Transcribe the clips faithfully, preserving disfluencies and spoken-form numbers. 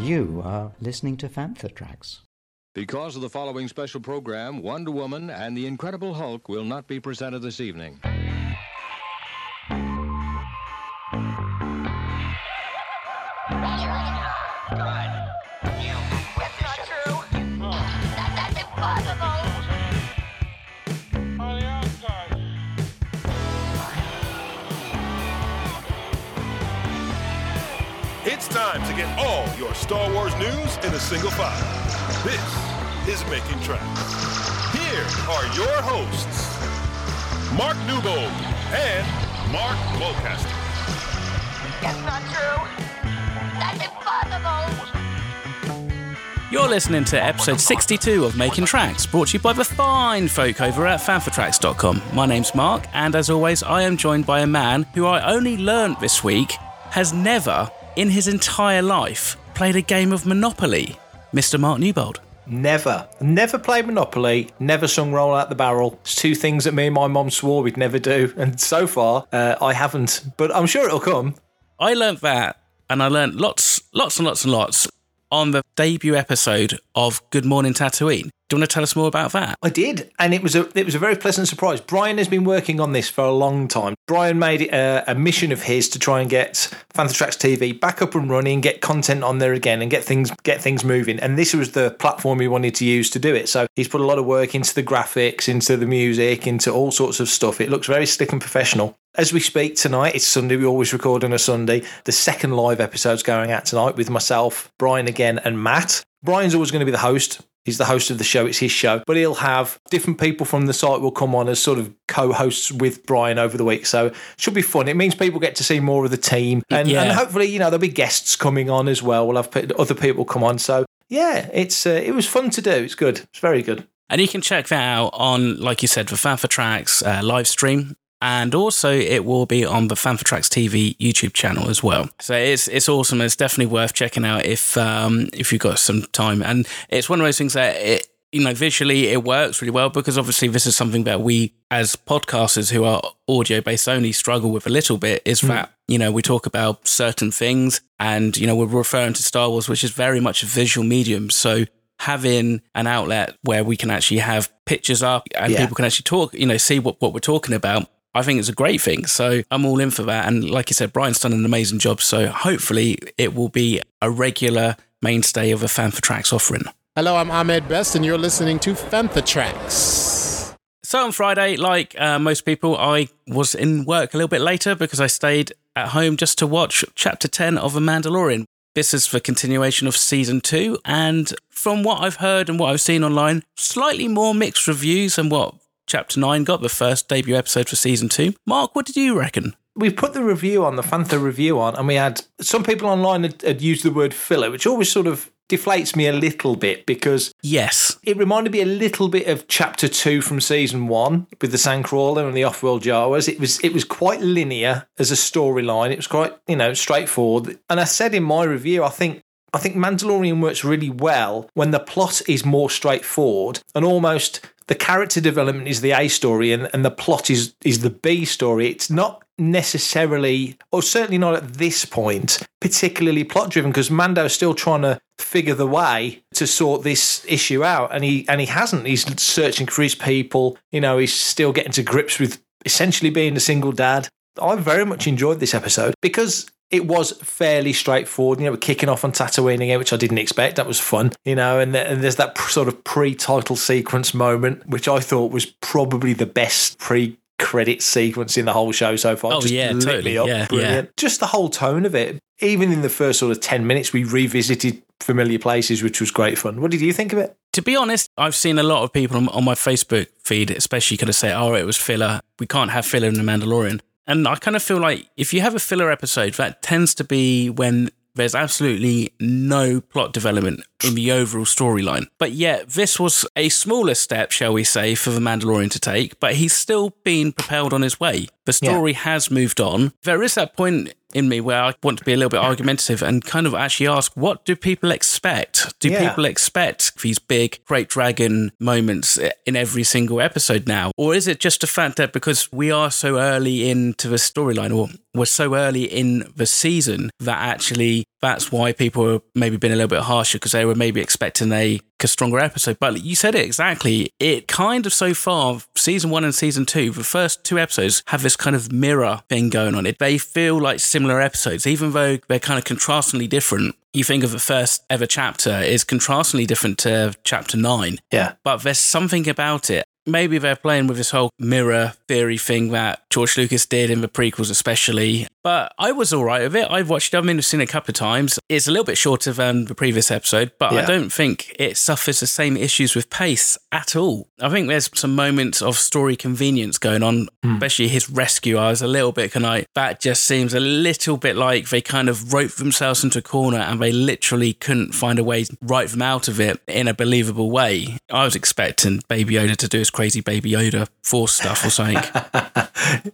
You are listening to Fantha Tracks. Because of the following special program, Wonder Woman and the Incredible Hulk will not be presented this evening. Time to get all your Star Wars news in a single file. This is Making Tracks. Here are your hosts, Mark Newbold and Mark Wocaster. That's not true. That's impossible. You're listening to episode sixty-two of Making Tracks, brought to you by the fine folk over at fan for tracks dot com. My name's Mark, and as always, I am joined by a man who I only learned this week has never in his entire life played a game of Monopoly, Mister Mark Newbold. Never. Never played Monopoly, never sung Roll Out the Barrel. It's two things that me and my mum swore we'd never do, and so far, uh, I haven't. But I'm sure it'll come. I learnt that, and I learnt lots, lots and lots and lots on the debut episode of Good Morning Tatooine. Do you want to tell us more about that? I did, and it was a it was a very pleasant surprise. Brian has been working on this for a long time. Brian made it a, a mission of his to try and get Fantastrax T V back up and running, get content on there again, and get things get things moving. And this was the platform he wanted to use to do it. So he's put a lot of work into the graphics, into the music, into all sorts of stuff. It looks very slick and professional. As we speak tonight, it's Sunday, we always record on a Sunday. The second live episode's going out tonight with myself, Brian again, and Matt. Brian's always going to be the host. He's the host of the show. It's his show. But he'll have different people from the site will come on as sort of co-hosts with Brian over the week. So it should be fun. It means people get to see more of the team. And, yeah. and hopefully, you know, there'll be guests coming on as well. We'll have other people come on. So, yeah, it's uh, it was fun to do. It's good. It's very good. And you can check that out on, like you said, the Fantha Tracks uh, live stream. And also it will be on the Fantastrax T V YouTube channel as well. So it's it's awesome. It's definitely worth checking out if um, if you've got some time. And it's one of those things that, it, you know, visually it works really well, because obviously this is something that we as podcasters who are audio-based only struggle with a little bit, is mm. that, you know, we talk about certain things and, you know, we're referring to Star Wars, which is very much a visual medium. So having an outlet where we can actually have pictures up and yeah. people can actually talk, you know, see what, what we're talking about, I think it's a great thing. So I'm all in for that. And like you said, Brian's done an amazing job. So hopefully it will be a regular mainstay of a Fantha Tracks offering. Hello, I'm Ahmed Best, and you're listening to Fantha Tracks. So on Friday, like uh, most people, I was in work a little bit later because I stayed at home just to watch Chapter ten of The Mandalorian. This is the continuation of Season two. And from what I've heard and what I've seen online, slightly more mixed reviews than what Chapter nine got, the first debut episode for Season two. Mark, what did you reckon? We put the review on, the Fantha review on, and we had some people online had, had used the word filler, which always sort of deflates me a little bit, because yes, it reminded me a little bit of Chapter two from Season one with the Sandcrawler and the off-world Jawas. It was, it was quite linear as a storyline. It was quite, you know, straightforward. And I said in my review, I think I think Mandalorian works really well when the plot is more straightforward and almost the character development is the A story and, and the plot is, is the B story. It's not necessarily, or certainly not at this point, particularly plot-driven, because Mando's still trying to figure the way to sort this issue out, and he and he hasn't. He's searching for his people. You know, he's still getting to grips with essentially being a single dad. I very much enjoyed this episode because it was fairly straightforward. You know, we're kicking off on Tatooine again, which I didn't expect. That was fun, you know, and, the, and there's that pr- sort of pre-title sequence moment, which I thought was probably the best pre-credit sequence in the whole show so far. Oh, just yeah, totally. Up. Yeah, brilliant. Yeah. Just the whole tone of it. Even in the first sort of ten minutes, we revisited familiar places, which was great fun. What did you think of it? To be honest, I've seen a lot of people on, on my Facebook feed, especially, kind of say, oh, it was filler. We can't have filler in The Mandalorian. And I kind of feel like if you have a filler episode, that tends to be when there's absolutely no plot development in the overall storyline. But yeah, this was a smaller step, shall we say, for The Mandalorian to take, but he's still being propelled on his way. The story yeah. has moved on. There is that point in me where I want to be a little bit argumentative and kind of actually ask, what do people expect? Do yeah. people expect these big Krayt dragon moments in every single episode now? Or is it just a fact that because we are so early into the storyline, or we're so early in the season, that actually that's why people have maybe been a little bit harsher, because they were maybe expecting a stronger episode? But you said it exactly. It kind of, so far, season one and season two, the first two episodes have this kind of mirror thing going on. It, they feel like similar episodes, even though they're kind of contrastingly different. You think of the first ever chapter is contrastingly different to chapter nine. Yeah. But there's something about it. Maybe they're playing with this whole mirror theory thing that George Lucas did in the prequels especially. But I was all right with it. I've watched it. I mean, I've seen it a couple of times. It's a little bit shorter than the previous episode, but yeah. I don't think it suffers the same issues with pace at all. I think there's some moments of story convenience going on, mm. especially his rescue. I was a little bit, can I, that just seems a little bit like they kind of roped themselves into a corner and they literally couldn't find a way to write them out of it in a believable way. I was expecting Baby Yoda to do his crazy Baby Yoda force stuff or something.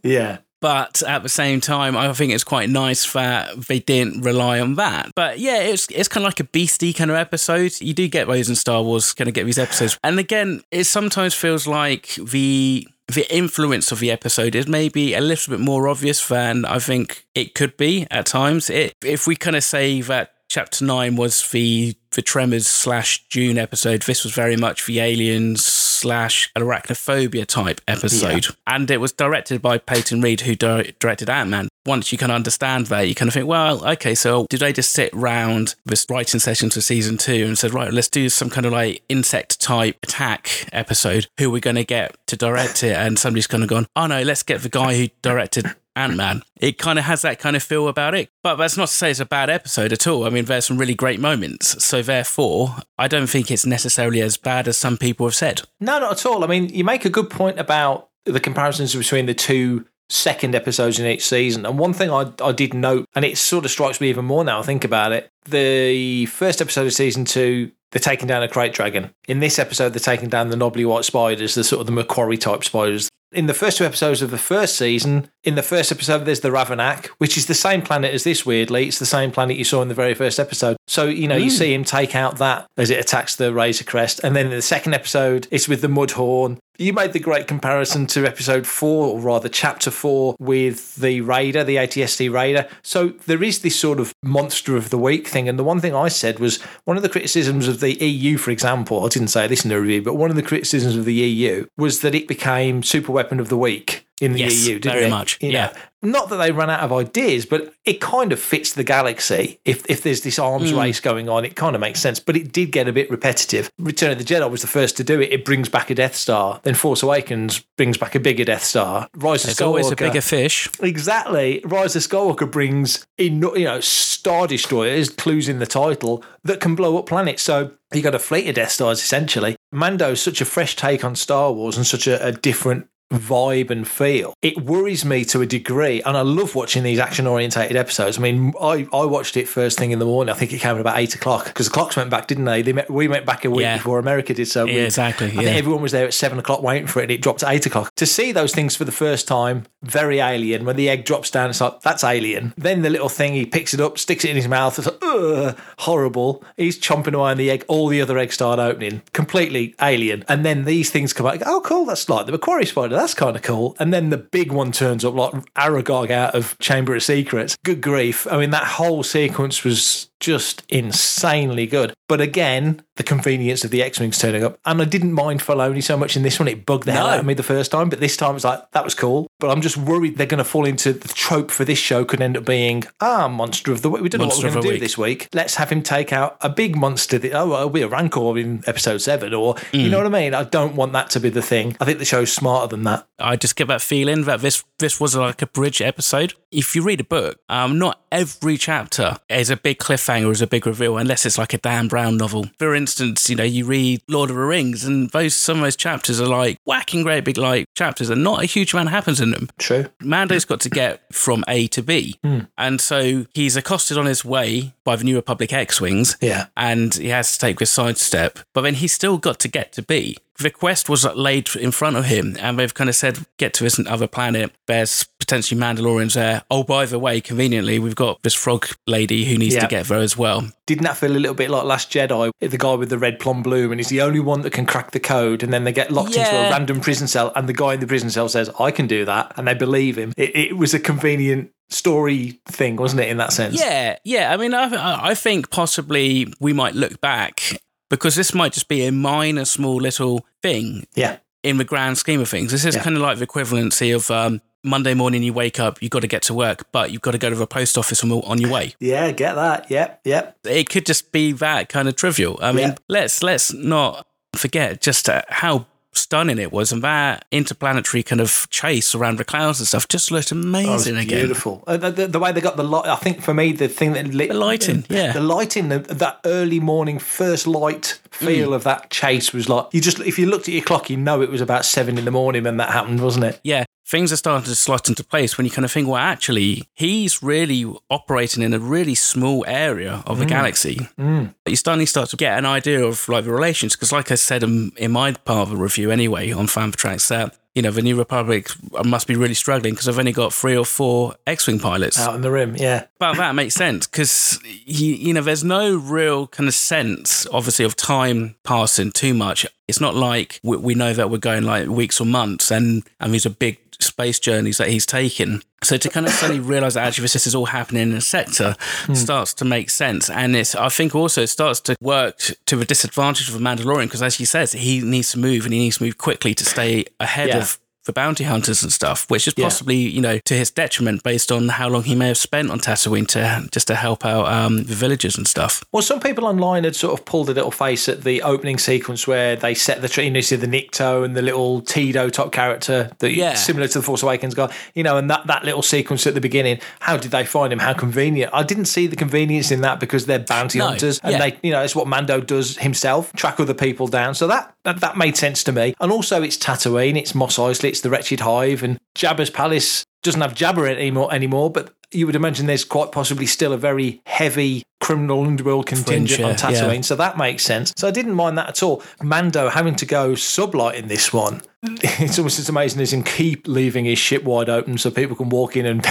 Yeah. But at the same time, I think it's quite nice that they didn't rely on that. But yeah, it's it's kind of like a beastie kind of episode. You do get those in Star Wars, kind of get these episodes. And again, it sometimes feels like the the influence of the episode is maybe a little bit more obvious than I think it could be at times. It, if we kind of say that Chapter nine was the, the Tremors slash Dune episode, this was very much the Aliens slash Arachnophobia type episode. Yeah. And it was directed by Peyton Reed, who di- directed Ant-Man. Once you can understand that, you kind of think, well, okay, so did they just sit round this writing session for season two and said, right, let's do some kind of like insect type attack episode. Who are we going to get to direct it? And somebody's kind of gone, oh no, let's get the guy who directed Ant-Man. It kind of has that kind of feel about it. But that's not to say it's a bad episode at all. I mean, there's some really great moments. So therefore, I don't think it's necessarily as bad as some people have said. No, not at all. I mean, you make a good point about the comparisons between the two second episodes in each season. And one thing I, I did note, and it sort of strikes me even more now I think about it, the first episode of season two, they're taking down a Krayt dragon. In this episode, they're taking down the knobbly white spiders, the sort of the Macquarie type spiders. In the first two episodes of the first season, in the first episode, there's the Ravenac, which is the same planet as this, weirdly. It's the same planet you saw in the very first episode. So, you know, mm. you see him take out that as it attacks the Razorcrest. And then in the second episode, it's with the Mudhorn. You made the great comparison to episode four, or rather chapter four, with the Raider, the A T S T Raider. So there is this sort of monster of the week thing. And the one thing I said was, one of the criticisms of the E U, for example, I didn't say this in the review, but one of the criticisms of the E U was that it became super weapon of the week in the yes, E U, didn't very it? Much. You yeah. know? Not that they ran out of ideas, but it kind of fits the galaxy. If if there's this arms mm. race going on, it kind of makes sense. But it did get a bit repetitive. Return of the Jedi was the first to do it. It brings back a Death Star. Then Force Awakens brings back a bigger Death Star. Rise of Skywalker. There's always a bigger fish. Exactly. Rise of Skywalker brings, in, you know, Star Destroyers, clues in the title, that can blow up planets. So you got a fleet of Death Stars, essentially. Mando's such a fresh take on Star Wars and such a, a different vibe and feel. It worries me to a degree, and I love watching these action orientated episodes. I mean, I, I watched it first thing in the morning. I think it came at about eight o'clock, because the clocks went back, didn't they? they met, we went back a week yeah. before America did, so yeah, we, exactly. Yeah. I think everyone was there at seven o'clock waiting for it, and it dropped at eight o'clock. To see those things for the first time, very alien. When the egg drops down, it's like, that's alien. Then the little thing, he picks it up, sticks it in his mouth, it's like, ugh, horrible. He's chomping away on the egg, all the other eggs start opening. Completely alien. And then these things come out, go, oh cool, that's like the Macquarie spider. That's kind of cool. And then the big one turns up like Aragog out of Chamber of Secrets. Good grief. I mean, that whole sequence was just insanely good. But again, the convenience of the X-Wings turning up. And I didn't mind Filoni so much in this one. It bugged the no. hell out of me the first time. But this time it's like, that was cool. But I'm just worried they're going to fall into the trope for this show could end up being, ah, Monster of the Week. We don't monster know what we're going to do week. this week. Let's have him take out a big monster. That, oh, it'll be a Rancor in episode seven. Or, mm. you know what I mean? I don't want that to be the thing. I think the show's smarter than that. I just get that feeling that this, this was like a bridge episode. If you read a book, um, not every chapter is a big cliffhanger, is a big reveal, unless it's like a Dan Brown novel. For instance, you know, you read Lord of the Rings, and those some of those chapters are like whacking great big like chapters, and not a huge amount happens in them. True. Mando's got to get from A to B, mm. and so he's accosted on his way by the New Republic X-Wings, yeah. and he has to take this sidestep, but then he's still got to get to B. the quest was laid in front of him, and they've kind of said, get to this other planet. There's potentially Mandalorians there. Oh, by the way, conveniently, we've got this frog lady who needs yeah. to get there as well. Didn't that feel a little bit like Last Jedi? The guy with the red plum bloom, and he's the only one that can crack the code, and then they get locked yeah. into a random prison cell, and the guy in the prison cell says, I can do that, and they believe him. It, it was a convenient story thing, wasn't it, in that sense? Yeah, yeah. I mean, I, I think possibly we might look back, because this might just be a minor, small little thing yeah. in the grand scheme of things. This is yeah. kind of like the equivalency of um, Monday morning you wake up, you've got to get to work, but you've got to go to the post office on, on your way. Yeah, get that. Yep, yep. It could just be that kind of trivial. I mean, yeah. let's let's not forget just how stunning it was, and that interplanetary kind of chase around the clouds and stuff just looked amazing. Oh, again, beautiful. Uh, the, the, the way they got the light, I think for me the thing that lit the lighting, yeah, the lighting, the, that early morning first light feel mm. of that chase was like, you just, if you looked at your clock, you know it was about seven in the morning when that happened, wasn't it? Yeah. Things are starting to slot into place when you kind of think, well, actually, he's really operating in a really small area of the mm. galaxy. Mm. You suddenly start to get an idea of like the relations, because like I said in, in my part of the review anyway on Fantha Tracks, that, you know, the New Republic must be really struggling because they've only got three or four X-Wing pilots. Out on the rim, yeah. But that makes sense because, you, you know, there's no real kind of sense, obviously, of time passing too much. It's not like we, we know that we're going like weeks or months and, and these are big space journeys that he's taken. So to kind of suddenly realise that actually this is all happening in a sector mm. starts to make sense. And it's, I think also it starts to work to the disadvantage of the Mandalorian, because as he says, he needs to move and he needs to move quickly to stay ahead yeah. of the bounty hunters and stuff, which is possibly, yeah. you know, to his detriment based on how long he may have spent on Tatooine to just to help out um, the villagers and stuff. Well, some people online had sort of pulled a little face at the opening sequence where they set the tree, you know, you see the Nikto and the little Teedo top character, that yeah. similar to the Force Awakens guy, you know, and that, that little sequence at the beginning, how did they find him? How convenient. I didn't see the convenience in that, because they're bounty no. hunters and yeah. they, you know, it's what Mando does himself, track other people down. So that, that, that made sense to me. And also it's Tatooine, it's Mos Eisley, it's the Wretched Hive, and Jabba's Palace doesn't have Jabba anymore, anymore, but you would imagine there's quite possibly still a very heavy criminal underworld contingent Fringe, on Tatooine, yeah. so that makes sense. So I didn't mind that at all. Mando having to go sublight in this one, it's almost as amazing as him keep leaving his ship wide open so people can walk in and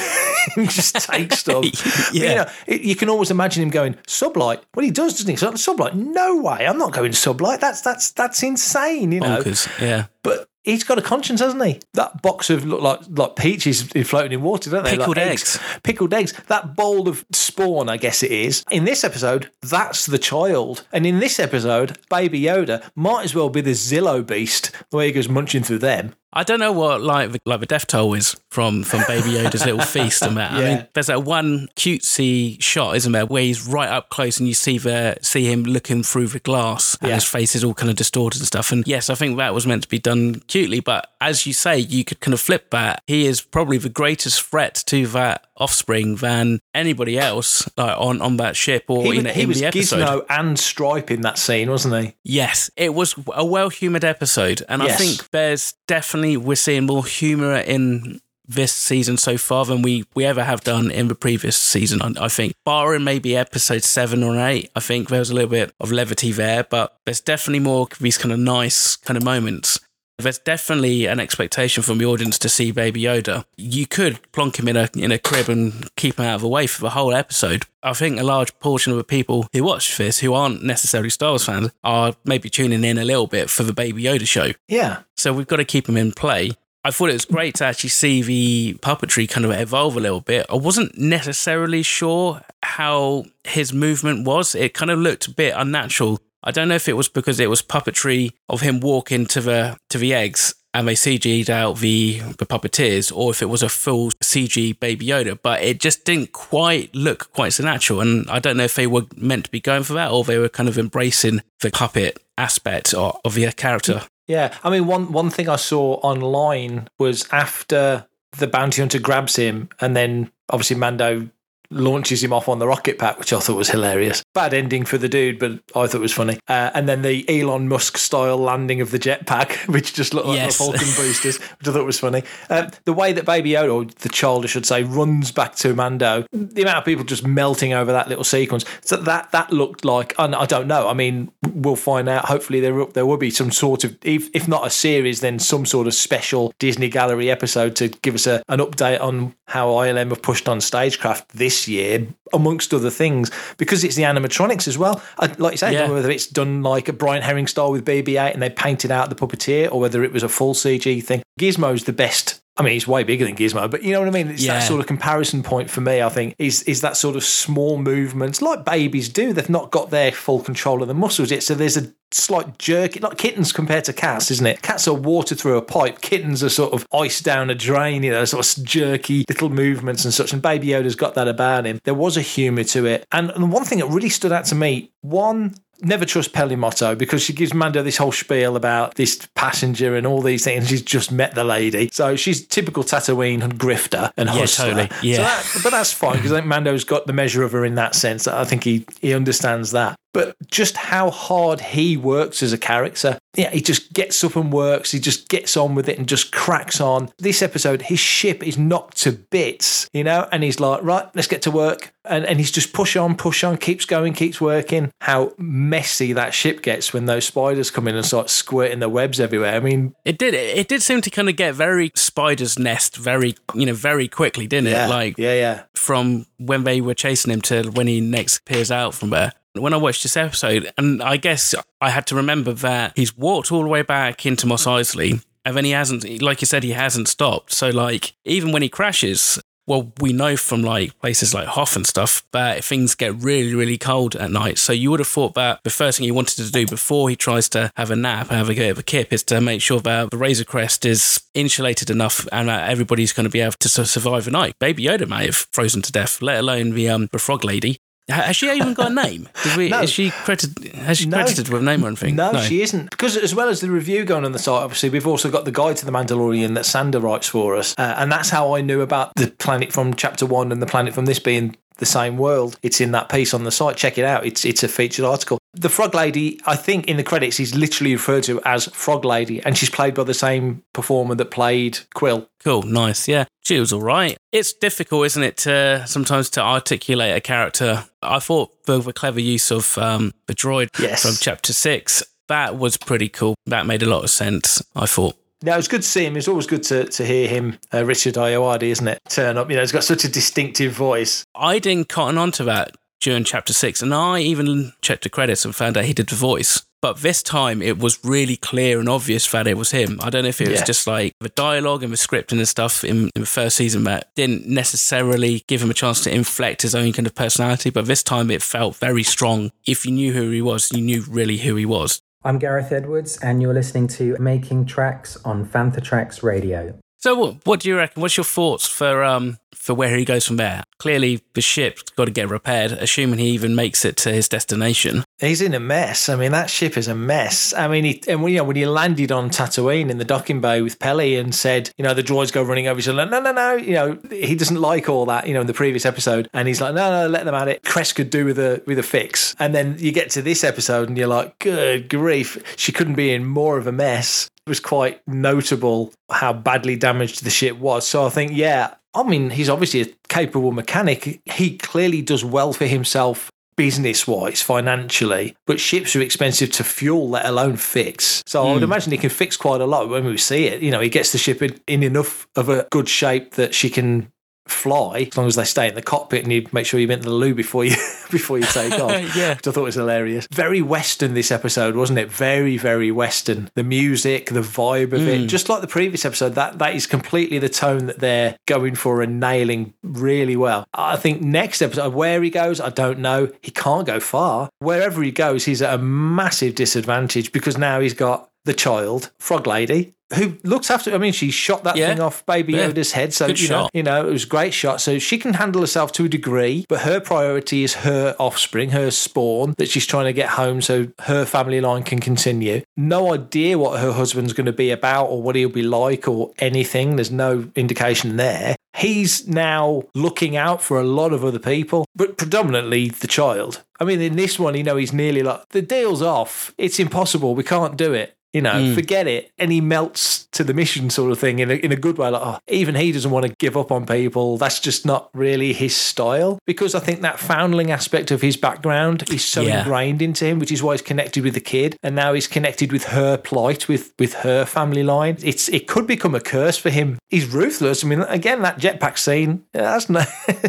just take stuff. yeah. But, you know, it, you can always imagine him going sublight. Well, he does, doesn't he? Sublight? No way. I'm not going sublight. That's that's that's insane. You know. Bonkers, yeah. But he's got a conscience, hasn't he? That box of look like like peaches floating in water, don't they? Pickled like eggs. eggs. Pickled eggs. That bowl of spawn, I guess it is. In this episode, that's the child. And in this episode, Baby Yoda might as well be the Zillo beast, the way he goes munching through them. I don't know what like the, like the death toll is from, from Baby Yoda's little feast and that. I yeah. mean, there's that one cutesy shot, isn't there, where he's right up close and you see the see him looking through the glass and yeah. his face is all kind of distorted and stuff. And yes, I think that was meant to be done cutely, but as you say, you could kind of flip that. He is probably the greatest threat to that offspring than anybody else like, on, on that ship or he, you know, he in was the episode. Gizmo and Stripe in that scene, wasn't he? Yes, it was a well-humoured episode, and yes. I think there's definitely we're seeing more humour in this season so far than we, we ever have done in the previous season, I think. Barring maybe episode seven or eight, I think there was a little bit of levity there, but there's definitely more these kind of nice kind of moments. There's definitely an expectation from the audience to see Baby Yoda. You could plonk him in a in a crib and keep him out of the way for the whole episode. I think a large portion of the people who watch this, who aren't necessarily Star Wars fans, are maybe tuning in a little bit for the Baby Yoda show. Yeah. So we've got to keep him in play. I thought it was great to actually see the puppetry kind of evolve a little bit. I wasn't necessarily sure how his movement was. It kind of looked a bit unnatural. I don't know if it was because it was puppetry of him walking to the to the eggs and they C G'd out the, the puppeteers, or if it was a full C G Baby Yoda, but it just didn't quite look quite so natural. And I don't know if they were meant to be going for that or they were kind of embracing the puppet aspect of, of the character. Yeah, I mean, one, one thing I saw online was after the bounty hunter grabs him and then obviously Mando launches him off on the rocket pack, which I thought was hilarious. Bad ending for the dude, but I thought it was funny. Uh, and then the Elon Musk-style landing of the jetpack, which just looked like yes. the Falcon boosters, which I thought was funny. Uh, the way that Baby Yoda, or the child I should say, runs back to Mando, the amount of people just melting over that little sequence. So that that looked like, and I don't know, I mean, we'll find out. Hopefully there, there will be some sort of, if, if not a series, then some sort of special Disney Gallery episode to give us a, an update on how I L M have pushed on stagecraft this year, amongst other things, because it's the anime animatronics as well. Like you say, yeah. I don't know whether it's done like a Brian Herring style with B B eight and they painted out the puppeteer, or whether it was a full C G thing. Gizmo's the best. I mean, he's way bigger than Gizmo, but you know what I mean? It's yeah. that sort of comparison point for me, I think, is is that sort of small movements, like babies do. They've not got their full control of the muscles yet, so there's a slight jerk. Like kittens compared to cats, isn't it? Cats are water through a pipe. Kittens are sort of ice down a drain, you know, sort of jerky little movements and such, and Baby Yoda's got that about him. There was a humour to it. And, and one thing that really stood out to me, one... never trust Peli Motto, because she gives Mando this whole spiel about this passenger and all these things. She's just met the lady. So she's typical Tatooine and grifter and hustler. Yeah, totally. Yeah. So that, but that's fine, because I think Mando's got the measure of her in that sense. I think he, he understands that. But just how hard he works as a character. Yeah, he just gets up and works. He just gets on with it and just cracks on. This episode, his ship is knocked to bits, you know, and he's like, right, let's get to work. And and he's just push on, push on, keeps going, keeps working. How messy that ship gets when those spiders come in and start squirting their webs everywhere. I mean... It did It did seem to kind of get very spider's nest very, you know, very quickly, didn't it? Yeah, like, yeah, yeah. From when they were chasing him to when he next appears out from there. When I watched this episode, and I guess I had to remember that he's walked all the way back into Mos Eisley, and then he hasn't, like you said, he hasn't stopped. So, like, even when he crashes, well, we know from, like, places like Hoth and stuff that things get really, really cold at night. So you would have thought that the first thing he wanted to do before he tries to have a nap and have a go of a kip is to make sure that the Razorcrest is insulated enough and that everybody's going to be able to survive the night. Baby Yoda may have frozen to death, let alone the, um, the frog lady. Has she even got a name? Did we, no. Is she credited? Has she no. credited with a name or anything? No, no, she isn't. Because as well as the review going on the site, obviously, we've also got the guide to The Mandalorian that Sander writes for us, uh, and that's how I knew about the planet from Chapter One and the planet from this being the same world. It's in that piece on the site. Check it out. It's it's a featured article. The Frog Lady, I think in the credits, is literally referred to as Frog Lady, and she's played by the same performer that played Quill. Cool, nice, yeah. She was all right. It's difficult, isn't it, to sometimes to articulate a character. I thought the, the clever use of um, the droid yes. from Chapter six, that was pretty cool. That made a lot of sense, I thought. Now, it's good to see him. It's always good to, to hear him, uh, Richard Ayoade, isn't it, turn up. You know, he's got such a distinctive voice. I didn't cotton on to that during Chapter six, and I even checked the credits and found out he did the voice. But this time it was really clear and obvious that it was him. I don't know if it yeah. was just like the dialogue and the scripting and stuff in, in the first season that didn't necessarily give him a chance to inflect his own kind of personality, but this time it felt very strong. If you knew who he was, you knew really who he was. I'm Gareth Edwards, and you're listening to Making Tracks on Fantha Tracks Radio. So what, what do you reckon? What's your thoughts for um for where he goes from there? Clearly, the ship's got to get repaired, assuming he even makes it to his destination. He's in a mess. I mean, that ship is a mess. I mean, he, and when, you know, when he landed on Tatooine in the docking bay with Peli and said, you know, the droids go running over, he's like, no, no, no, you know, he doesn't like all that, you know, in the previous episode. And he's like, no, no, let them at it. Crest could do with a, with a fix. And then you get to this episode and you're like, good grief, she couldn't be in more of a mess. It was quite notable how badly damaged the ship was. So I think, yeah, I mean, he's obviously a capable mechanic. He clearly does well for himself business-wise, financially, but ships are expensive to fuel, let alone fix. So mm. I would imagine he can fix quite a lot when we see it. You know, he gets the ship in, in enough of a good shape that she can fly, as long as they stay in the cockpit and you make sure you went to the loo before you before you take off. Yeah. Which I thought was hilarious. Very Western this episode, wasn't it? Very, very Western. The music, the vibe of mm. it. Just like the previous episode, that, that is completely the tone that they're going for and nailing really well. I think next episode, where he goes, I don't know. He can't go far. Wherever he goes, he's at a massive disadvantage because now he's got the child, Frog Lady, who looks after, I mean, she shot that yeah. thing off Baby yeah. Yoda's head. So, you know, you know, it was a great shot. So she can handle herself to a degree, but her priority is her offspring, her spawn that she's trying to get home so her family line can continue. No idea what her husband's going to be about or what he'll be like or anything. There's no indication there. he's now looking out for a lot of other people, but predominantly the child. I mean, in this one, you know, he's nearly like, the deal's off. It's impossible. We can't do it. You know, mm. forget it. And he melts to the mission sort of thing in a, in a good way. Like, oh, even he doesn't want to give up on people. That's just not really his style. Because I think that foundling aspect of his background is so yeah. ingrained into him, which is why he's connected with the kid. And now he's connected with her plight, with, with her family line. It's It could become a curse for him. He's ruthless. I mean, again, that jetpack scene, that's not,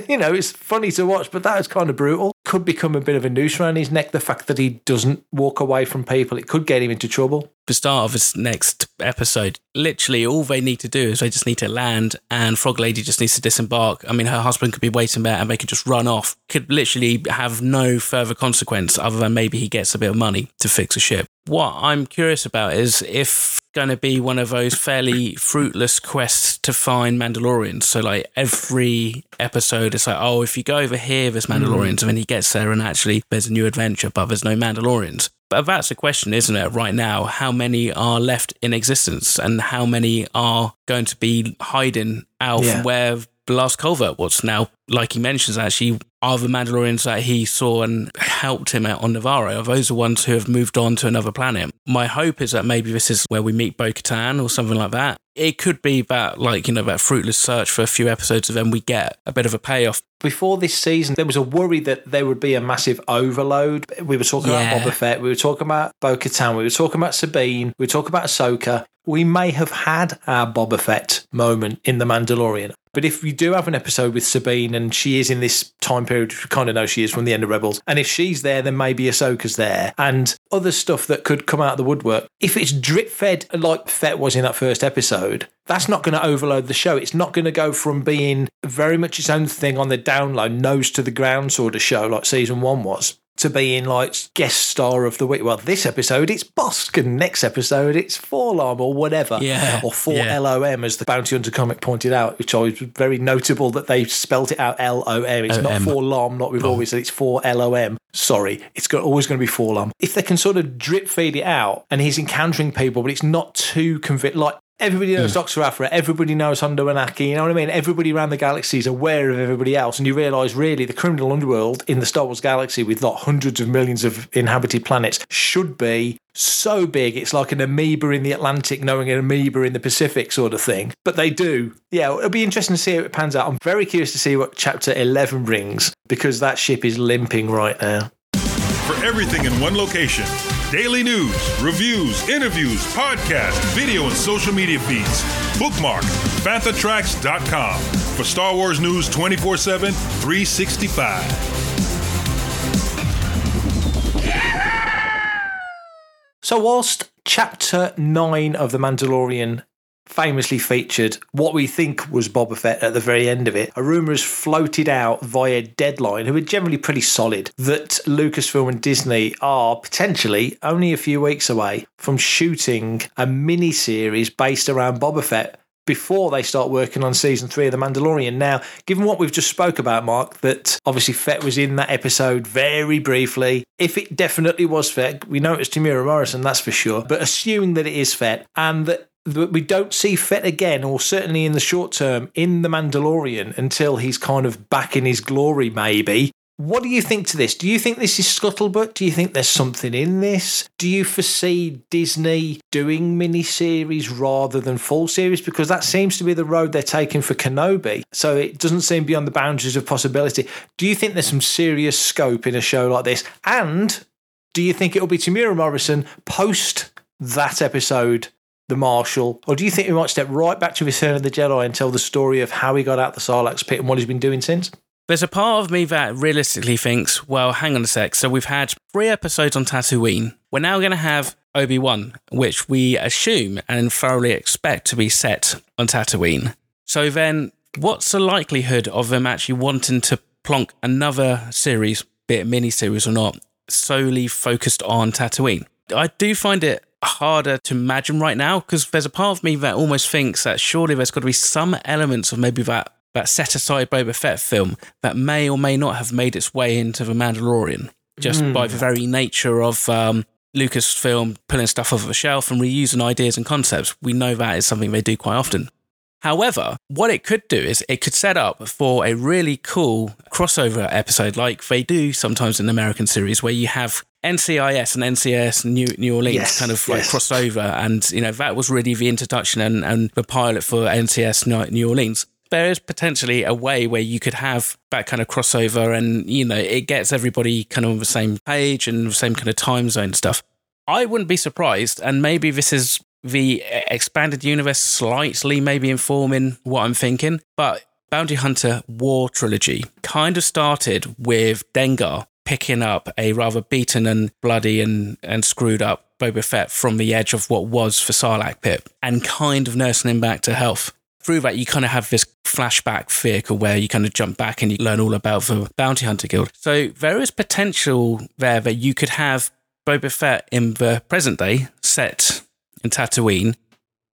you know, it's funny to watch, but that is kind of brutal. Could become a bit of a noose around his neck, the fact that he doesn't walk away from people. It could get him into trouble. The start of this next episode, literally all they need to do is they just need to land, and Frog Lady just needs to disembark. I mean, her husband could be waiting there and they could just run off. Could literally have no further consequence other than maybe he gets a bit of money to fix a ship. What I'm curious about is if going to be one of those fairly fruitless quests to find Mandalorians. So like every episode it's like, oh, if you go over here there's Mandalorians, mm. and then he gets there and actually there's a new adventure but there's no Mandalorians. But that's the question, isn't it, right now? How many are left in existence and how many are going to be hiding out yeah. where the last culvert was? Now, like he mentions, actually, are the Mandalorians that he saw and helped him out on Navarro, are those the ones who have moved on to another planet? My hope is that maybe this is where we meet Bo-Katan or something like that. It could be that, like, you know, that fruitless search for a few episodes and then we get a bit of a payoff. Before this season, there was a worry that there would be a massive overload. We were talking yeah. about Boba Fett, we were talking about Bo-Katan, we were talking about Sabine, we were talking about Ahsoka. We may have had our Boba Fett moment in The Mandalorian. But if we do have an episode with Sabine and she is in this time period, which we kind of know she is from the end of Rebels, and if she's there, then maybe Ahsoka's there and other stuff that could come out of the woodwork. If it's drip-fed like Fett was in that first episode, that's not going to overload the show. It's not going to go from being very much its own thing on the down low, nose to the ground sort of show like season one was, to being like guest star of the week. Well, this episode it's Boskin, next episode it's four L O M or whatever, yeah, or four L O M yeah. as the Bounty Hunter comic pointed out, which I was very notable that they spelt it out L O M. It's O M. Not four L O M, not we've oh. always said, it's four L O M. Sorry, it's got, always going to be four L O M. If they can sort of drip feed it out and he's encountering people, but it's not too convincing, like, everybody knows mm. Doctor Aphra, everybody knows Hondo Anaki, you know what I mean? Everybody around the galaxy is aware of everybody else, and you realise, really, the criminal underworld in the Star Wars galaxy with like hundreds of millions of inhabited planets should be so big, it's like an amoeba in the Atlantic knowing an amoeba in the Pacific sort of thing. But they do. Yeah, it'll be interesting to see how it pans out. I'm very curious to see what Chapter eleven brings, because that ship is limping right now. For everything in one location. Daily news, reviews, interviews, podcasts, video, and social media feeds. Bookmark Fantha Tracks dot com for Star Wars news twenty-four seven, three sixty-five. So whilst Chapter nine of The Mandalorian famously featured what we think was Boba Fett at the very end of it, a rumour has floated out via Deadline, who are generally pretty solid, that Lucasfilm and Disney are potentially only a few weeks away from shooting a mini-series based around Boba Fett before they start working on season three of The Mandalorian. Now, given what we've just spoke about, Mark, that obviously Fett was in that episode very briefly, if it definitely was Fett, we know it's Temuera Morrison, that's for sure, but assuming that it is Fett and that that we don't see Fett again, or certainly in the short term, in The Mandalorian until he's kind of back in his glory, maybe. What do you think to this? Do you think this is scuttlebutt? Do you think there's something in this? Do you foresee Disney doing miniseries rather than full series? Because that seems to be the road they're taking for Kenobi. So it doesn't seem beyond the boundaries of possibility. Do you think there's some serious scope in a show like this? And do you think it'll be Temuera Morrison post that episode, The Marshal, or do you think we might step right back to Return of the Jedi and tell the story of how he got out the Sarlacc's pit and what he's been doing since? There's a part of me that realistically thinks, well, hang on a sec, so we've had three episodes on Tatooine. We're now going to have Obi-Wan, which we assume and thoroughly expect to be set on Tatooine. So then what's the likelihood of them actually wanting to plonk another series, be it mini-series or not, solely focused on Tatooine? I do find it harder to imagine right now, because there's a part of me that almost thinks that surely there's got to be some elements of maybe that that set aside Boba Fett film that may or may not have made its way into The Mandalorian, just mm. by the very nature of um, Lucasfilm pulling stuff off of a shelf and reusing ideas and concepts. We know that is something they do quite often. However, what it could do is it could set up for a really cool crossover episode like they do sometimes in American series where you have N C I S and N C I S New, New Orleans yes, kind of like yes. crossover. And, you know, that was really the introduction and, and the pilot for N C I S New Orleans. There is potentially a way where you could have that kind of crossover and, you know, it gets everybody kind of on the same page and the same kind of time zone stuff. I wouldn't be surprised, and maybe this is the expanded universe slightly maybe informing what I'm thinking, but Bounty Hunter War Trilogy kind of started with Dengar picking up a rather beaten and bloody and, and screwed up Boba Fett from the edge of what was the Sarlacc pit and kind of nursing him back to health. Through that, you kind of have this flashback vehicle where you kind of jump back and you learn all about the Bounty Hunter Guild. So there is potential there that you could have Boba Fett in the present day set in Tatooine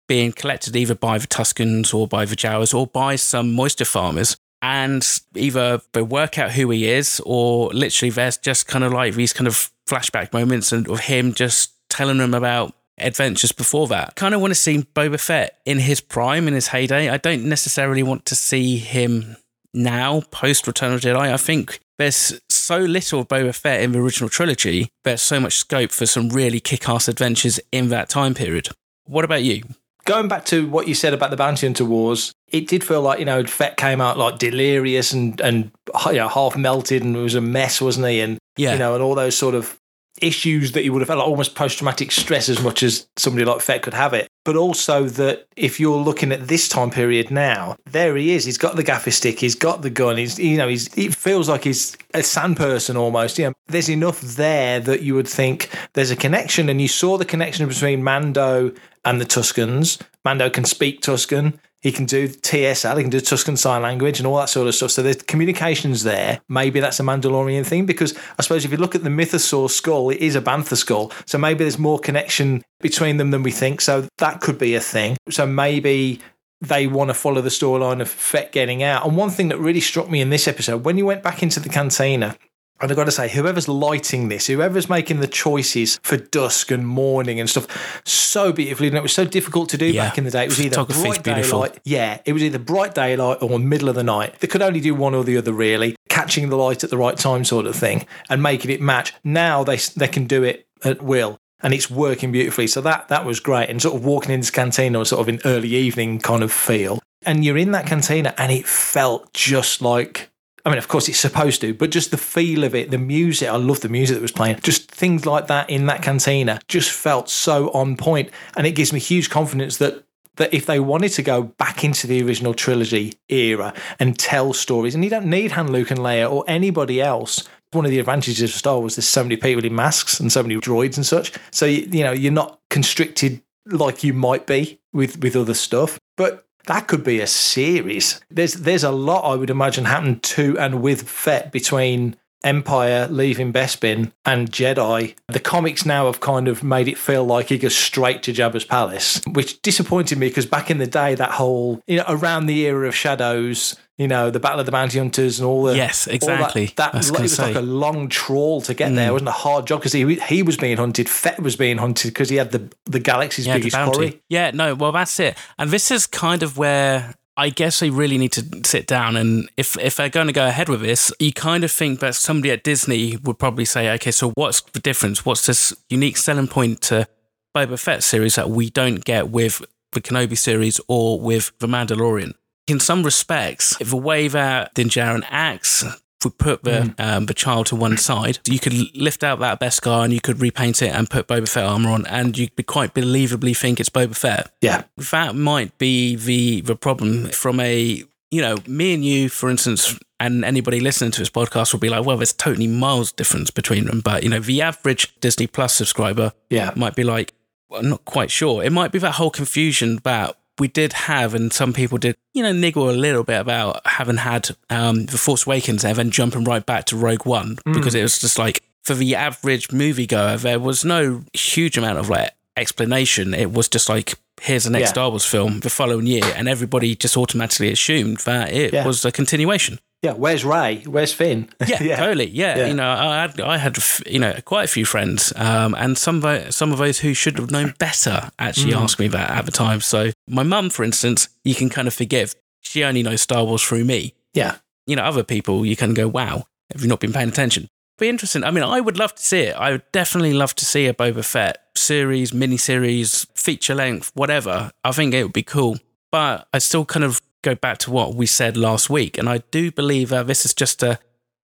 being collected either by the Tuskens or by the Jawas or by some moisture farmers. And either they work out who he is, or literally there's just kind of like these kind of flashback moments and of him just telling them about adventures before that. I kind of want to see Boba Fett in his prime, in his heyday. I don't necessarily want to see him now, post Return of the Jedi. I think there's so little of Boba Fett in the original trilogy, there's so much scope for some really kick-ass adventures in that time period. What about you? Going back to what you said about the Bounty Hunter Wars, it did feel like, you know, Fett came out like delirious and, and you know, half melted and was a mess, wasn't he? And, yeah. you know, and all those sort of issues that you would have had, like almost post-traumatic stress as much as somebody like Fett could have it. But also that if you're looking at this time period now, there he is. He's got the gaffer stick. He's got the gun. He's, you know, he's, it feels like he's a sand person almost. You know, there's enough there that you would think there's a connection. And you saw the connection between Mando and the Tuskens. Mando can speak Tusken. He can do T S L, he can do Tusken Sign Language and all that sort of stuff. So there's communications there. Maybe that's a Mandalorian thing, because I suppose if you look at the mythosaur skull, it is a bantha skull. So maybe there's more connection between them than we think. So that could be a thing. So maybe they want to follow the storyline of Fett getting out. And one thing that really struck me in this episode, when you went back into the cantina, and I've got to say, whoever's lighting this, whoever's making the choices for dusk and morning and stuff, so beautifully, and it was so difficult to do yeah. back in the day. It was either bright daylight, yeah, it was either bright daylight or middle of the night. They could only do one or the other, really, catching the light at the right time, sort of thing, and making it match. Now they they can do it at will, and it's working beautifully. So that that was great, and sort of walking into this cantina was sort of an early evening kind of feel, and you're in that cantina, and it felt just like. I mean, of course it's supposed to, but just the feel of it, the music, I love the music that was playing, just things like that in that cantina just felt so on point. And it gives me huge confidence that, that if they wanted to go back into the original trilogy era and tell stories, and you don't need Han, Luke and Leia or anybody else. One of the advantages of Star Wars, there's so many people in masks and so many droids and such. So, you, you know, you're not constricted like you might be with, with other stuff, but that could be a series. There's there's a lot, I would imagine, happened to and with Fett between Empire leaving Bespin and Jedi. The comics now have kind of made it feel like he goes straight to Jabba's palace, which disappointed me because back in the day, that whole, you know, around the era of Shadows, you know, the Battle of the Bounty Hunters and all the yes, exactly. That, that was it was say. like a long trawl to get mm. there. It wasn't a hard job because he he was being hunted. Fett was being hunted because he had the the galaxy's yeah, biggest quarry. Yeah, no, well that's it. And this is kind of where. I guess they really need to sit down and if, if they're going to go ahead with this, you kind of think that somebody at Disney would probably say, okay, so what's the difference? What's this unique selling point to Boba Fett series that we don't get with the Kenobi series or with The Mandalorian? In some respects, the way that Din Djarin acts, if we put the, mm. um, the child to one side, you could lift out that Beskar and you could repaint it and put Boba Fett armor on and you'd be quite believably think it's Boba Fett. Yeah. That might be the, the problem from a, you know, me and you, for instance, and anybody listening to this podcast will be like, well, there's totally miles difference between them. But, you know, the average Disney Plus subscriber yeah. might be like, well, I'm not quite sure. It might be that whole confusion that we did have, and some people did, you know, niggle a little bit about having had um, The Force Awakens and then jumping right back to Rogue One mm. because it was just like, for the average moviegoer, there was no huge amount of like explanation. It was just like, here's the next yeah. Star Wars film the following year, and everybody just automatically assumed that it yeah. was a continuation. Yeah, where's Ray? Where's Finn? Yeah, yeah. totally. Yeah. yeah, you know, I had, I had you know quite a few friends, um, and some of some of those who should have known better actually mm. asked me that at the time. So my mum, for instance, you can kind of forgive. She only knows Star Wars through me. Yeah, you know, other people you can go, wow, have you not been paying attention? Be interesting. I mean, I would love to see it. I would definitely love to see a Boba Fett series, miniseries, feature length, whatever. I think it would be cool. But I still kind of go back to what we said last week, and I do believe uh, this is just a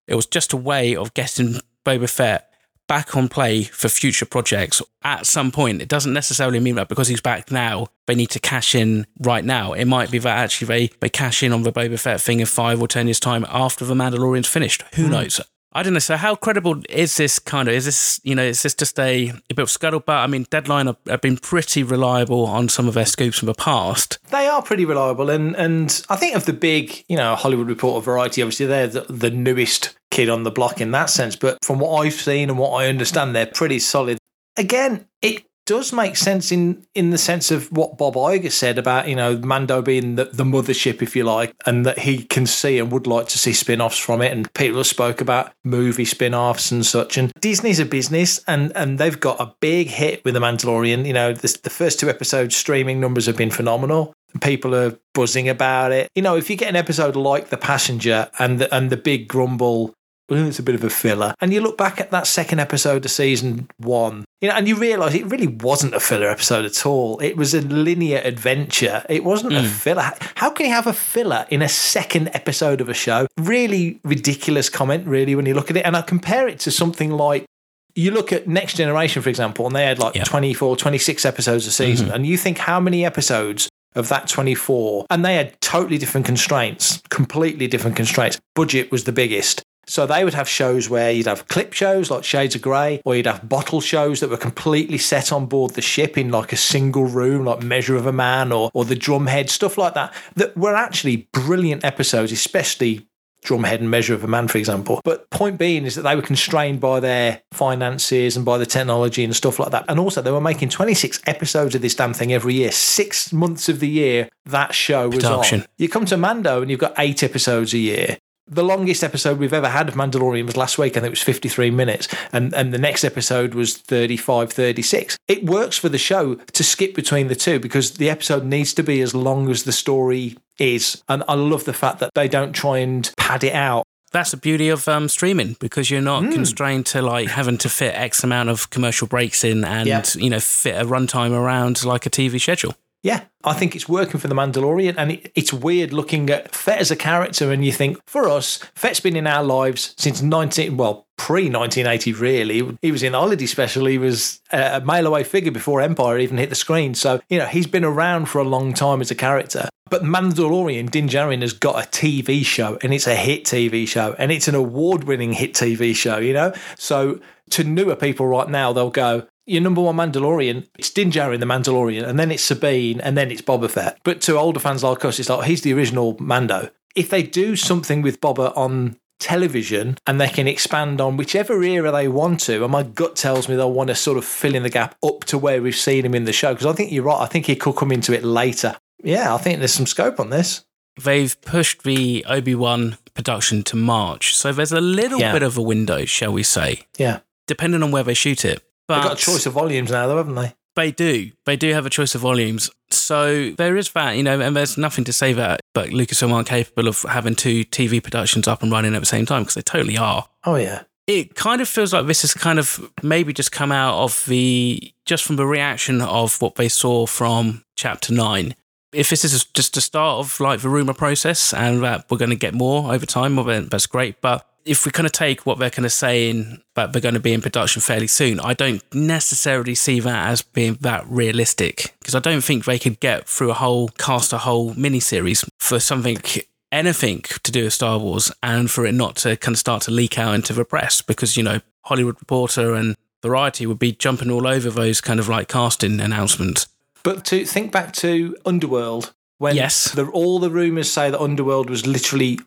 it was just a way of getting Boba Fett back on play for future projects at some point. It doesn't necessarily mean that because he's back now, they need to cash in right now. It might be that actually they, they cash in on the Boba Fett thing in five or ten years' time after The Mandalorian's finished. Who mm. knows? I don't know. So how credible is this kind of, is this, you know, is this just a, a bit of scuttlebutt? I mean, Deadline have, have been pretty reliable on some of their scoops from the past. They are pretty reliable. And, and I think of the big, you know, Hollywood Reporter, Variety, obviously they're the, the newest kid on the block in that sense. But from what I've seen and what I understand, they're pretty solid. Again, it does make sense in, in the sense of what Bob Iger said about, you know, Mando being the, the mothership, if you like, and that he can see and would like to see spin-offs from it. And people have spoke about movie spin-offs and such. And Disney's a business, and, and they've got a big hit with The Mandalorian. You know, this, the first two episodes streaming numbers have been phenomenal. People are buzzing about it. You know, if you get an episode like The Passenger and the, and the big grumble, well, it's a bit of a filler. And you look back at that second episode of season one, you know, and you realise it really wasn't a filler episode at all. It was a linear adventure. It wasn't mm. a filler. How can you have a filler in a second episode of a show? Really ridiculous comment, really, when you look at it. And I compare it to something like, you look at Next Generation, for example, and they had like yeah. twenty-four, twenty-six episodes a season. Mm-hmm. And you think how many episodes of that twenty-four? And they had totally different constraints, completely different constraints. Budget was the biggest. So they would have shows where you'd have clip shows like Shades of Grey, or you'd have bottle shows that were completely set on board the ship in like a single room, like Measure of a Man or or the Drumhead, stuff like that, that were actually brilliant episodes, especially Drumhead and Measure of a Man, for example. But point being is that they were constrained by their finances and by the technology and stuff like that. And also they were making twenty-six episodes of this damn thing every year. Six months of the year that show was on. You come to Mando and you've got eight episodes a year. The longest episode we've ever had of Mandalorian was last week, and it was fifty-three minutes, and, and the next episode was thirty-five, thirty-six. It works for the show to skip between the two because the episode needs to be as long as the story is, and I love the fact that they don't try and pad it out. That's the beauty of um, streaming, because you're not mm. constrained to like having to fit X amount of commercial breaks in and yeah. you know fit a runtime around like a T V schedule. Yeah, I think it's working for The Mandalorian, and it, it's weird looking at Fett as a character, and you think, for us, Fett's been in our lives since nineteen, well, pre-nineteen eighty, really. He was in Holiday Special, he was a mail-away figure before Empire even hit the screen, so, you know, he's been around for a long time as a character. But Mandalorian, Din Djarin has got a T V show, and it's a hit T V show, and it's an award-winning hit T V show, you know? So to newer people right now, they'll go, your number one Mandalorian, it's Din Djarin the Mandalorian, and then it's Sabine, and then it's Boba Fett. But to older fans like us, it's like, he's the original Mando. If they do something with Boba on television and they can expand on whichever era they want to, and my gut tells me they'll want to sort of fill in the gap up to where we've seen him in the show, because I think you're right, I think he could come into it later. Yeah, I think there's some scope on this. They've pushed the Obi-Wan production to March, so there's a little yeah. bit of a window, shall we say. Yeah. Depending on where they shoot it. But they've got a choice of volumes now, though, haven't they? They do. They do have a choice of volumes. So there is that, you know, and there's nothing to say that, but Lucasfilm aren't capable of having two T V productions up and running at the same time, because they totally are. Oh, yeah. It kind of feels like this has kind of maybe just come out of the, just from the reaction of what they saw from Chapter nine. If this is just the start of, like, the rumour process and that we're going to get more over time, well, that's great, but if we kind of take what they're kind of saying that they're going to be in production fairly soon, I don't necessarily see that as being that realistic, because I don't think they could get through a whole, cast a whole miniseries for something, anything to do with Star Wars, and for it not to kind of start to leak out into the press, because, you know, Hollywood Reporter and Variety would be jumping all over those kind of like casting announcements. But to think back to Underworld, when yes. the, all the rumours say that Underworld was literally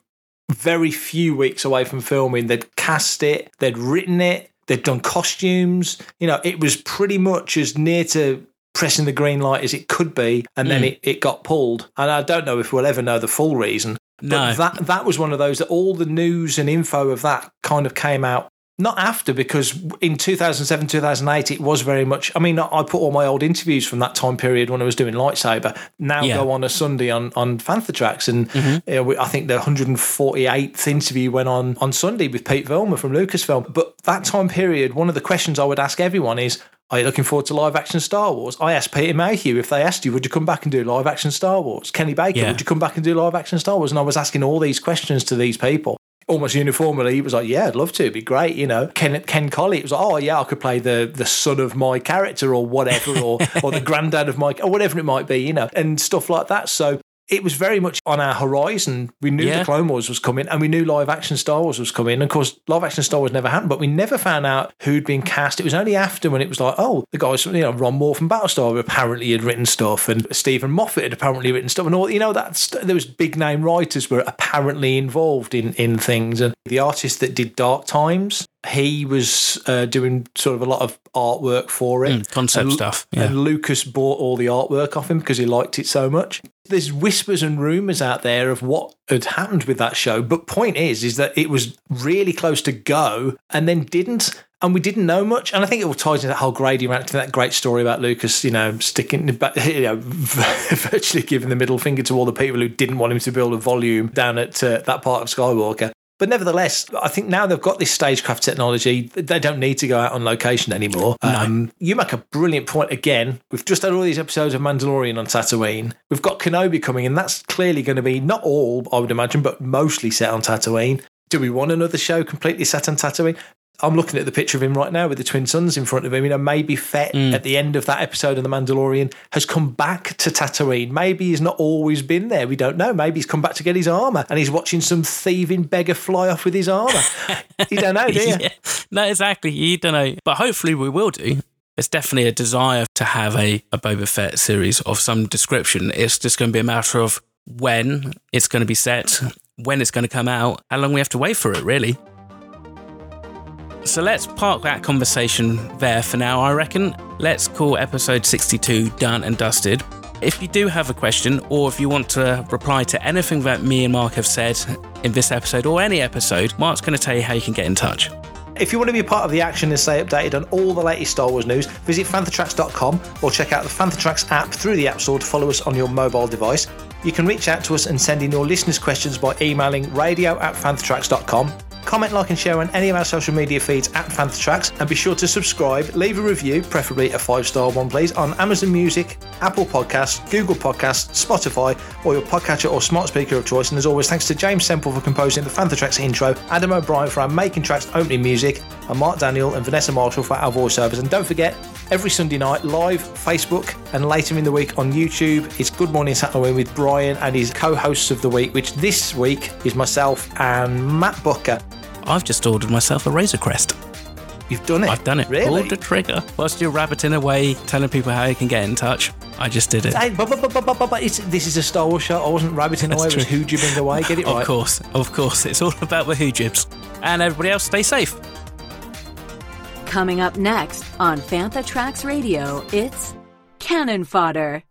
very few weeks away from filming, they'd cast it, they'd written it, they'd done costumes. You know, it was pretty much as near to pressing the green light as it could be, and mm. then it, it got pulled. And I don't know if we'll ever know the full reason. No. But that, that was one of those that all the news and info of that kind of came out. Not after, because in two thousand seven, two thousand eight, it was very much... I mean, I put all my old interviews from that time period when I was doing Lightsaber now yeah. go on a Sunday on, on Fantha Tracks. And mm-hmm. you know, we, I think the one hundred forty-eighth interview went on on Sunday with Pete Vilmer from Lucasfilm. But that time period, one of the questions I would ask everyone is, are you looking forward to live-action Star Wars? I asked Peter Mayhew, if they asked you, would you come back and do live-action Star Wars? Kenny Baker, yeah. would you come back and do live-action Star Wars? And I was asking all these questions to these people. Almost uniformly, he was like, yeah, I'd love to. It'd be great, you know. Ken Ken Colley, it was like, oh, yeah, I could play the the son of my character or whatever, or or the granddad of my, or whatever it might be, you know, and stuff like that. So it was very much on our horizon. We knew yeah. the Clone Wars was coming, and we knew live-action Star Wars was coming. And, of course, live-action Star Wars never happened, but we never found out who'd been cast. It was only after when it was like, oh, the guys, you know, Ron Moore from Battlestar apparently had written stuff, and Stephen Moffat had apparently written stuff, and all, you know, that's, there was big-name writers were apparently involved in, in things. And the artist that did Dark Times, he was uh, doing sort of a lot of artwork for it. Mm, concept and, stuff. Yeah. And Lucas bought all the artwork off him because he liked it so much. There's whispers and rumours out there of what had happened with that show. But point is, is that it was really close to go and then didn't. And we didn't know much. And I think it all ties into that whole Grady rant, to that great story about Lucas, you know, sticking, you know, virtually giving the middle finger to all the people who didn't want him to build a volume down at uh, that part of Skywalker. But nevertheless, I think now they've got this stagecraft technology, they don't need to go out on location anymore. No. Um, you make a brilliant point again. We've just had all these episodes of Mandalorian on Tatooine. We've got Kenobi coming, and that's clearly going to be, not all, I would imagine, but mostly set on Tatooine. Do we want another show completely set on Tatooine? I'm looking at the picture of him right now with the twin sons in front of him. You know, maybe Fett mm. at the end of that episode of The Mandalorian has come back to Tatooine. Maybe he's not always been there. We don't know. Maybe he's come back to get his armour and he's watching some thieving beggar fly off with his armour. You don't know, do you? Yeah. No, exactly. You don't know. But hopefully we will do. It's definitely a desire to have a, a Boba Fett series of some description. It's just going to be a matter of when it's going to be set, when it's going to come out, how long we have to wait for it, really. So let's park that conversation there for now, I reckon. Let's call episode sixty-two done and dusted. If you do have a question, or if you want to reply to anything that me and Mark have said in this episode or any episode, Mark's going to tell you how you can get in touch. If you want to be a part of the action and stay updated on all the latest Star Wars news, visit fantastrax dot com or check out the Fantastrax app through the App Store to follow us on your mobile device. You can reach out to us and send in your listeners' questions by emailing radio at fantastrax dot com. Comment, like and share on any of our social media feeds at Fantastrax, and be sure to subscribe, leave a review, preferably a five-star one please, on Amazon Music, Apple Podcasts, Google Podcasts, Spotify, or your podcatcher or smart speaker of choice. And as always, thanks to James Semple for composing the Fantastrax intro, Adam O'Brien for our Making Tracks opening music, and Mark Daniel and Vanessa Marshall for our voiceovers. And don't forget, every Sunday night, live, Facebook, and later in the week on YouTube, it's Good Morning Tatooine with Brian and his co-hosts of the week, which this week is myself and Matt Booker. I've just ordered myself a Razorcrest. You've done it? I've done it. Really? Pulled the trigger. Whilst you're rabbiting away, telling people how you can get in touch, I just did it. Hey, but, but, but, but, but, but it's, this is a Star Wars show. I wasn't rabbiting away. It was hoojibing away. Get it right. Of course. Of course. It's all about the hoojibs. And everybody else, stay safe. Coming up next on Fantha Tracks Radio, it's Cannon Fodder.